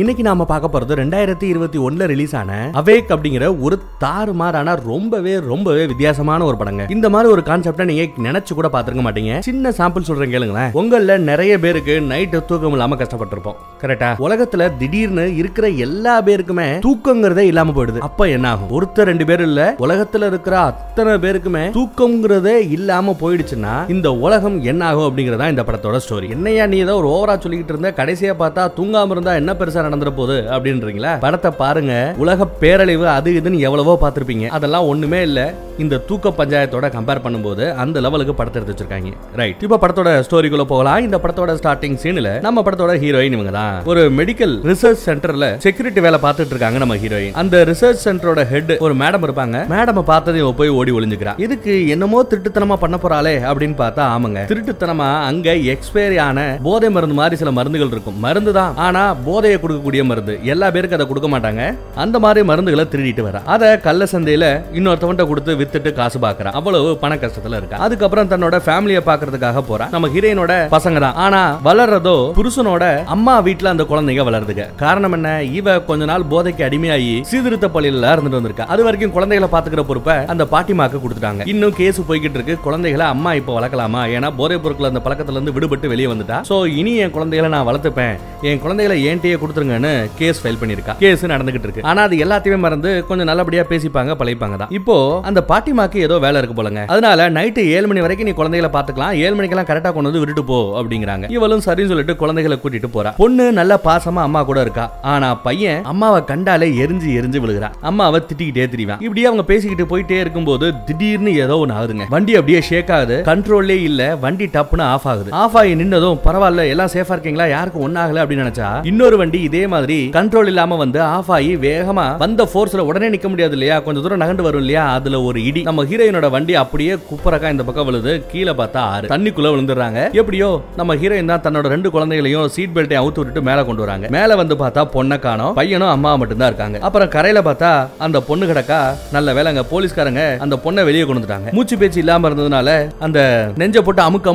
இன்னைக்கு நாம பார்க்க போறது 2021 ரிலீஸ் ஆன அவேக் அப்படிங்கிற ஒரு தாறுமாறான ரொம்பவே வித்தியாசமான ஒரு படங்க. இந்த மாதிரி ஒரு கான்செப்ட நீங்க நினைச்சு கூட பாத்துக்க மாட்டீங்க. சின்ன சாம்பிள் சொல்றேன் கேளுங்களேன். உங்கள நிறைய பேருக்கு நைட் தூக்கம் இல்லாம கஷ்டப்பட்டிருப்போம், கரெக்டா? உலகத்துல திடீர்னு இருக்கிற எல்லா பேருக்குமே தூக்கங்கிறதே இல்லாம போயிடுது. அப்ப என்ன ஆகும்? ஒருத்தர் ரெண்டு பேர் இல்ல, உலகத்துல இருக்கிற அத்தனை பேருக்குமே தூக்கம்ங்கிறதே இல்லாம போயிடுச்சுன்னா இந்த உலகம் என்ன ஆகும் அப்படிங்கறதா இந்த படத்தோட ஸ்டோரி. என்னையா நீ ஏதோ ஒரு ஓவரா சொல்லிக்கிட்டு இருந்த, கடைசியா பார்த்தா தூங்காம இருந்தா என்ன பெருசா நடந்துற போது அப்படின்றீங்களா? படத்தை பாருங்க. உலக பேரழிவு அது இதுன்னு எவ்வளவோ பார்த்திருப்பீங்க. அதெல்லாம் ஒண்ணுமே இல்ல இந்த தூக்க பஞ்சாயத்தோட கம்பேர் பண்ணும்போது. அந்த லெவலுக்கு படத்தை எடுத்து வச்சிருக்காங்க. ரைட், இப்போ படத்தோட ஸ்டோரிக்குள்ள போகலாம். இந்த படத்தோட ஸ்டார்டிங் சீன்ல நம்ம படத்தோட ஹீரோயின் இவங்க தான். ஒரு மெடிக்கல் ரிசர்ச் சென்டர்ல செக்யூரிட்டி வேலை பார்த்துட்டு இருக்காங்க நம்ம ஹீரோயின். அந்த ரிசர்ச் சென்டரோட ஹெட் ஒரு மேடம் இருப்பாங்க. மேடம் பார்த்ததையும் போய் ஓடி ஒளிஞ்சுக்கிறா. இதுக்கு என்னமோ திருட்டுத்தனமா பண்ண போறாளே அப்படின்னு பார்த்தா, ஆமாங்க, திருட்டுத்தனமா அங்க எக்ஸ்பயரி ஆன போதை மருந்து மாதிரி சில மருந்துகள் இருக்கும். மருந்து தான், ஆனா போதையை கொடுக்கக்கூடிய மருந்து. எல்லா பேருக்கு அதை கொடுக்க மாட்டாங்க. அந்த மாதிரி மருந்துகளை திருடிட்டு வர அதை கள்ள சந்தையில இன்னொருத்தவன்ட்ட கொடுத்து வித்துட்டு காசு பாக்குறான். அவ்வளவு பண கஷ்டத்துல இருக்கா. அதுக்கப்புறம் தன்னோட ஃபேமிலியை பாக்குறதுக்காக போறான். நம்ம ஹீரோயினோட பசங்க தான், ஆனா வளர்றதோ புருஷனோட அம்மா வீட்டுல அந்த குழந்தைங்க வளருதுங்க. காரணம் என்ன? இவ கொஞ்ச நாள் போதைக்கு அடிமையாகி சீர்திருத்த பள்ளியில இருந்துட்டு வந்திருக்கா. அது வரைக்கும் குழந்தைகளை பாத்துக்கிற பொறுப்பை அந்த பாட்டிமாக்கு கொடுத்துட்டாங்க. இன்னும் கேஸ் போய்கிட்டு இருக்கு. குழந்தைகளை அம்மா இப்ப வளர்க்கலாமா, ஏன்னா போதை பொருட்கள் அந்த பழக்கத்துல இருந்து விடுபட்டு வெளியே வந்துட்டா. சோ இனி என் குழந்தைகளை நான் வளர்த்துப்பேன், என் குழந்தைகளை ஏன்ட்டையே கொடுத்துருங்கன்னு கேஸ் ஃபைல் பண்ணிருக்கா. கேஸ் நடந்துகிட்டு இருக்கு. ஆனா அது எல்லாத்தையுமே மறந்து கொஞ்சம் நல்லபடியா பேசிப்பாங்க, பழைப்பாங்க தான். இப்போ அந்த பாட்டிமாக்கு ஏதோ வேலை இருக்கு போலங்க. அதனால நைட்டு 7 மணி வரைக்கும் நீ குழந்தைகளை பாத்துக்கலாம், 7 மணிக்கெல்லாம் கரெக்டா கொண்டு வந்து விட்டுட்டு போ அப்படிங்கிறாங்க. இவளும் சரின்னு சொல்லிட்டு குழந்தைகளை கூட்டிட்டு போறா. பொண்ணு நல்ல பாசமா அம்மா கூட இருக்கா. ஆனா பையன் அம்மாவை கண்டாலே எரிஞ்சு விழுகிறா. அம்மாவை திட்டிக்கிட்டே திரிவான். இப்படியே அவங்க பேசிக்கிட்டு போயிட்டே இருக்கும்போது திடீர்னு ஏதோ ஒன்னு ஆகுதுங்க. வண்டி அப்படியே ஷேக் ஆகுது. கண்ட்ரோல்லே இல்ல. வண்டி டப்புன்னு ஆஃப் ஆகுது. ஆஃப் ஆகி நின்னதும் பரவாயில்ல, எல்லாம் சேஃபா இருக்கீங்களா, யாருக்கும் ஒன்னும் ஆகல அப்படின்னு நினைச்சா, இன்னொரு வண்டி இதே மாதிரி கண்ட்ரோல் இல்லாம வந்து ஆஃப் ஆகி வேகமா வந்த ஃபோர்ஸ்ல உடனே நிக்க முடியாது இல்லையா, கொஞ்சம் தூரம் நகண்டு வரும் இல்லையா, அதுல ஒரு இடி நம்ம ஹீரோயினோட வண்டி அப்படியே குப்பரக்கா இந்த பக்கம் விழுது. கீழே பார்த்தா 6 தண்ணிக்குள்ள விழுந்துடுறாங்க. எப்படியோ நம்ம ஹீரோயின் தான் தன்னோட 2 குழந்தைகளையும் சீட் பெல்ட்டையும் அவுத்து விட்டுட்டு மேல கொண்டு வராங்க. மேல வந்து பார்த்தா பொண்ணை காணோம். பையனும் அம்மா மட்டும்தான் இருக்காங்க. அப்புறம் கரையில பார்த்தா அந்த பொண்ணு கிடக்கா. நல்ல வேலைங்க, போலீஸ்காரங்க அந்த பொண்ணை வெளியே கொண்டு வந்துட்டாங்க. மூச்சு பேச்சு இல்லாம இருந்ததுனால அந்த நெஞ்ச போட்டு அமுக்கு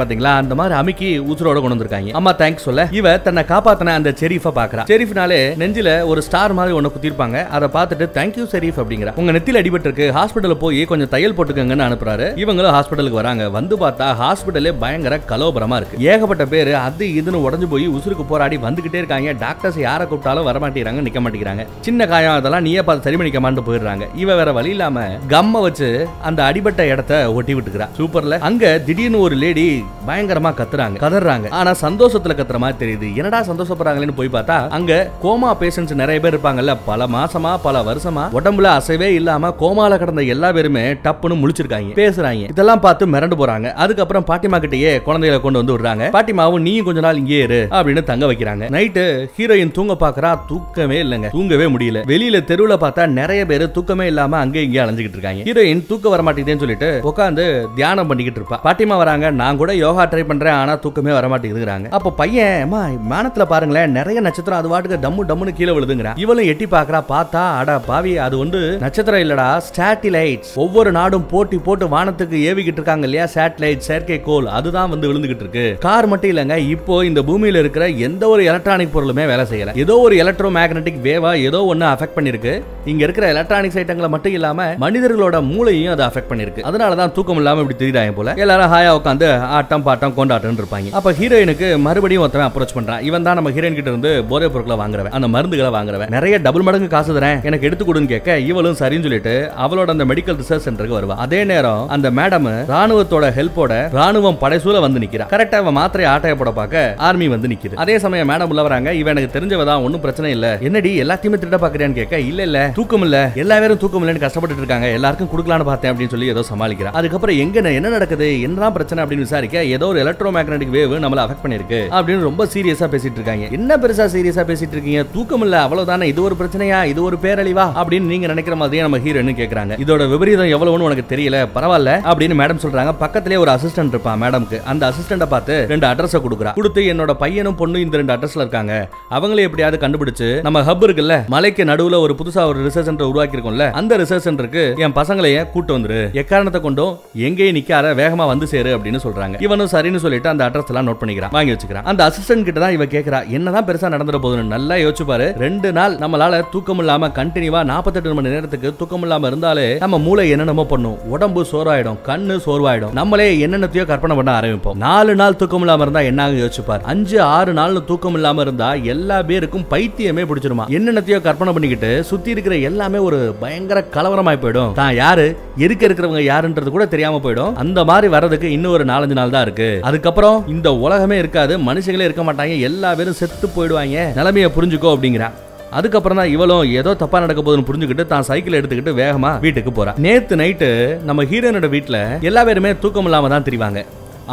பாத்தீங்களா, அந்த மாதிரி அமுக்கி உசுரோட கொண்டு வந்திருக்காங்க. அம்மா தேங்க்ஸ் சொல்ல இவ தன்னை காப்பாத்தின அந்த செரீஃபை பாக்குறா. செரீஃப்னாலே நெஞ்சில ஒரு ஸ்டார் மாதிரி ஒண்ணு குத்திருப்பாங்க. அதை பார்த்துட்டு தேங்க்யூ செரீஃப் அப்படிங்கிற, உங்க நெத்தில அடிபட்டு இருக்கு, ஹாஸ்பிட்டல் போய் கொஞ்சம் தையல் போட்டுக்கங்கன்னு அனுப்புறாரு. இவங்களும் ஹாஸ்பிட்டலுக்கு வராங்க. வந்து பார்த்தா ஹாஸ்பிட்டலே பயங்கர கலோபரமா இருக்கு. ஏகப்பட்ட பேரு அது இதுன்னு உடஞ்சு போய் உசுருக்கு போராடி வந்துகிட்டே இருக்காங்க. டாக்டர்ஸ் யாரை கூப்பிட்டாலும் வரமாட்டேங்கிறாங்க, நிக்க மாட்டேங்கிறாங்க. சின்ன காயம் அதெல்லாம் நீயே பார்த்து சரி பண்ணி கமாண்டு போயிடுறாங்க. இவ வேற வழி இல்லாம கம்ம வச்சு அந்த அடிபட்ட இடத்த ஒட்டி விட்டுக்கிறா. சூப்பர்ல. அங்க திடீர்னு ஒரு லேடி பயங்கரமா கதறாங்க. ஆனா சந்தோஷத்துல கத்துற மாதிரி தெரியுது. என்னடா சந்தோஷப்படுறாங்களேன்னு போய் பார்த்தா அங்க கோமா பேஷண்ட்ஸ் நிறைய பேர் இருப்பாங்கல்ல. பல மாசமா பல வருஷமா உடம்புல அசைவே இல்லாம கோமால கடந்த எல்லா பேருமே டப்புன்னு முழிச்சிருக்காங்க, பேசுறாங்க. இதெல்லாம் பார்த்து மிரண்டு போறாங்க. அதுக்கப்புறம் பாட்டிமா கிட்டயே குழந்தைகளை கொண்டு வந்து விடுறாங்க. பாட்டிமாவும் நீயும் கொஞ்ச நாள் இங்கே இரு அப்படின்னு தங்க வைக்கிறாங்க. நைட்டு ஹீரோயின் தூங்க பாக்குறா. தூக்கமே இல்லைங்க, தூங்கவே முடியல. வெளியில தெருவுல பார்த்தா நிறைய பேர் தூக்கமே இல்லாம அங்க இங்கே அலைஞ்சுக்கிட்டு இருக்காங்க. ஹீரோயின் தூக்கம் வர மாட்டேங்குதுன்னு சொல்லிட்டு உட்காந்து தியானம் பண்ணிக்கிட்டு இருப்பா. பாட்டிமா வராங்க. நான் கூட யோகா ட்ரை பண்றேன், ஆனா தூக்கமே வர மாட்டேங்குதுங்கறாங்க. அப்ப பையன், அம்மா வானத்துல பாருங்களேன், நிறைய நட்சத்திரம் அது வாட்டுக்கு டம்மு டம்முன்னு கீழே விழுதுங்கறா. இவளும் எட்டி பாக்குறா. பார்த்தா அட பாவி, அது வந்து நட்சத்திரம் இல்லடா, சாட்டிலைட்ஸ். ஒவ்வொரு நாடும் போட்டி போட்டு வானத்துக்கு ஏவிக்கிட்டு இருக்காங்க இல்லையா, சாட்டிலைட் செயற்கைக்கோள், அதுதான் வந்து விழுந்துகிட்டு இருக்கு. கார் மட்டும் இல்லங்க, இப்போ இந்த பூமியில இருக்கிற எந்த ஒரு எலக்ட்ரானிக் பொருளுமே வேலை செய்யல. ஏதோ ஒரு எலக்ட்ரோ மேக்னெட்டிக் வேவா ஏதோ ஒன்னு அஃபெக்ட் பண்ணிருக்கு. இங்க இருக்கிற எலக்ட்ரானிக்ஸ் ஐட்டங்களை மட்டும் இல்லாம மனிதர்களோட மூளையும் அதை அஃபெக்ட் பண்ணிருக்கு. அதனாலதான் தூக்கம் இல்லாம இப்படி தெரியுதாங்க போல. எல்லாரும் ஹாயா உட்காந்து ஆட்டம் பாட்டம் கொண்டாட்டம் இருப்பாங்க. அப்ப ஹீரோயினுக்கு மறுபடியும் ஒருத்தவன் அப்ரோச் பண்றான். இவன் தான் நம்ம ஹீரோயின் கிட்ட இருந்து போதை பொருட்களை வாங்குறவன், அந்த மருந்துகளை வாங்குறவன். நிறைய டபுள் மடங்கு காசு தரேன், எனக்கு எடுத்து கொடுன்னு கேட்க இவளும் சரின்னு சொல்லிட்டு அவளோட அந்த மெடிக்கல் ரிசர்ச் சென்டருக்கு வருவா. அதே நேரம் அந்த மேடம் ராணுவத்தோட ஹெல்ப்போட ராணுவம் படைசூல வந்து நிக்கிறா. கரெக்டா அவன் மாத்திரை ஆட்டைய போட பார்க்க ஆர்மி வந்து நிக்குது. அதே சமயம் மேடம் உள்ள வராங்க. இவன் எனக்கு தெரிஞ்சவதான், ஒன்னும் பிரச்சனை இல்ல. என்னடி எல்லாத்தையுமே திருட பாக்குறியான்னு கேட்க, இல்ல இல்ல தூக்கம் இல்ல, எல்லா பேரும் தூக்கம் இல்லன்னு கஷ்டப்பட்டு இருக்காங்க, எல்லாருக்கும் கொடுக்கலான்னு பார்த்தேன் அப்படின்னு சொல்லி ஏதோ சமாளிக்கிறா. அதுக்கப்புறம் எங்க என்ன நடக்குது, என்னதான் பிரச்சனை அப்படின்னு விசாரிக்க ஏதோ ஒரு எலக்ட்ரோ மேக்னெட்டிக் வேவ் நம்மள அஃபெக்ட் பண்ணிருக்கு அப்படின்னு ரொம்ப சீரியஸா பேசிட்டு இருக்காங்க. என்ன பெருசா சீரியஸா பேசிட்டு இருக்கீங்க, தூக்கம் இல்ல அவ்வளவுதானே, இது ஒரு பிரச்சனையா, இது ஒரு பேரழிவா அப்படின்னு நீங்க நினைக்கிற மாதிரியே நம்ம ஹீரோன்னு கேக்குறாங்க. இதோட விபரீதம் எவ்வளவுன்னு உனக்கு தெரியல, பரவாயில்ல அப்படின்னு மேடம் சொல்றாங்க. பக்கத்திலே ஒரு அசிஸ்டன்ட் இருப்பா மேடம்க்கு. அந்த அசிஸ்டன்ட பார்த்து 2 அட்ரஸ் கொடுக்குறா. கொடுத்து என்னோட பையனும் பொண்ணும் இந்த 2 அட்ரஸ்ல இருக்காங்க, அவங்களே எப்படியாவது கண்டுபிடிச்சு நம்ம ஹப் இருக்குல்ல மலைக்கு நடுவுல ஒரு புதுசா ஒரு ரிசர்ச் சென்டர் உருவாக்கி இருக்கோம்ல, அந்த ரிசர்ச் சென்டருக்கு என் பசங்களையே கூட்டு வந்துரு, எக்காரணத்தை கொண்டும் எங்கேயும் நிக்காத, வேகமா வந்து சேரு அப்படின்னு சொல்றாங்க. இவனும் சரின்னு சொல்லிட்டு அந்த அட்ரஸ் எல்லாம் நோட் பண்ணிக்கிறான், வாங்கி வச்சுக்கிறான். அந்த அசிஸ்டன்ட் கிட்ட தான் இவ கேக்குறா, என்னதான் பெருசா நடந்துற போதுன்னு நல்லா யோசிச்சுப்பாரு. 2 நாள் நம்மளால தூக்கம் இல்லாம கண்டினியூவா 48 மணி நேரத்துக்கு தூக்கம் இல்லாம இருந்தாலே நம்ம மூளை என்னென்னமோ பண்ணும், உடம்பு சோர்வாயிடும், கண்ணு சோர்வாயிடும், நம்மளே என்னென்னத்தையோ கற்பனை பண்ண ஆரம்பிப்போம். 4 நாள் தூக்கம் இல்லாம இருந்தா என்ன யோசிச்சுப்பாரு. 5-6 நாள் தூக்கம் இல்லாம இருந்தா எல்லா பேருக்கும் பைத்தியமே பிடிச்சிருமா, என்னென்னத்தையோ கற்பனை பண்ணிக்கிட்டு சுத்தி இருக்கிற எல்லாமே ஒரு பயங்கர கலவரமாய் போயிடும். தான் யாரு இருக்க இருக்கிறவங்க யாருன்றது கூட தெரியாம போயிடும். அந்த மாதிரி வர்றதுக்கு இன்னும் ஒரு 4-5 நாள் தான் இருக்கு. அதுக்கப்புறம் இந்த உலகமே இருக்காது, மனுஷங்களே இருக்க மாட்டாங்க, எல்லா பேரும் செத்து போயிடுவாங்க, நிலைமையை புரிஞ்சுக்கோ அப்படிங்கிறான். அதுக்கப்புறம் தான் இவளும் ஏதோ தப்பா நடக்க போதுன்னு புரிஞ்சுக்கிட்டு தான் சைக்கிள் எடுத்துக்கிட்டு வேகமா வீட்டுக்கு போறா. நேத்து நைட்டு நம்ம ஹீரோனோட வீட்டுல எல்லா பேருமே தூக்கம் இல்லாம தான் திரிவாங்க.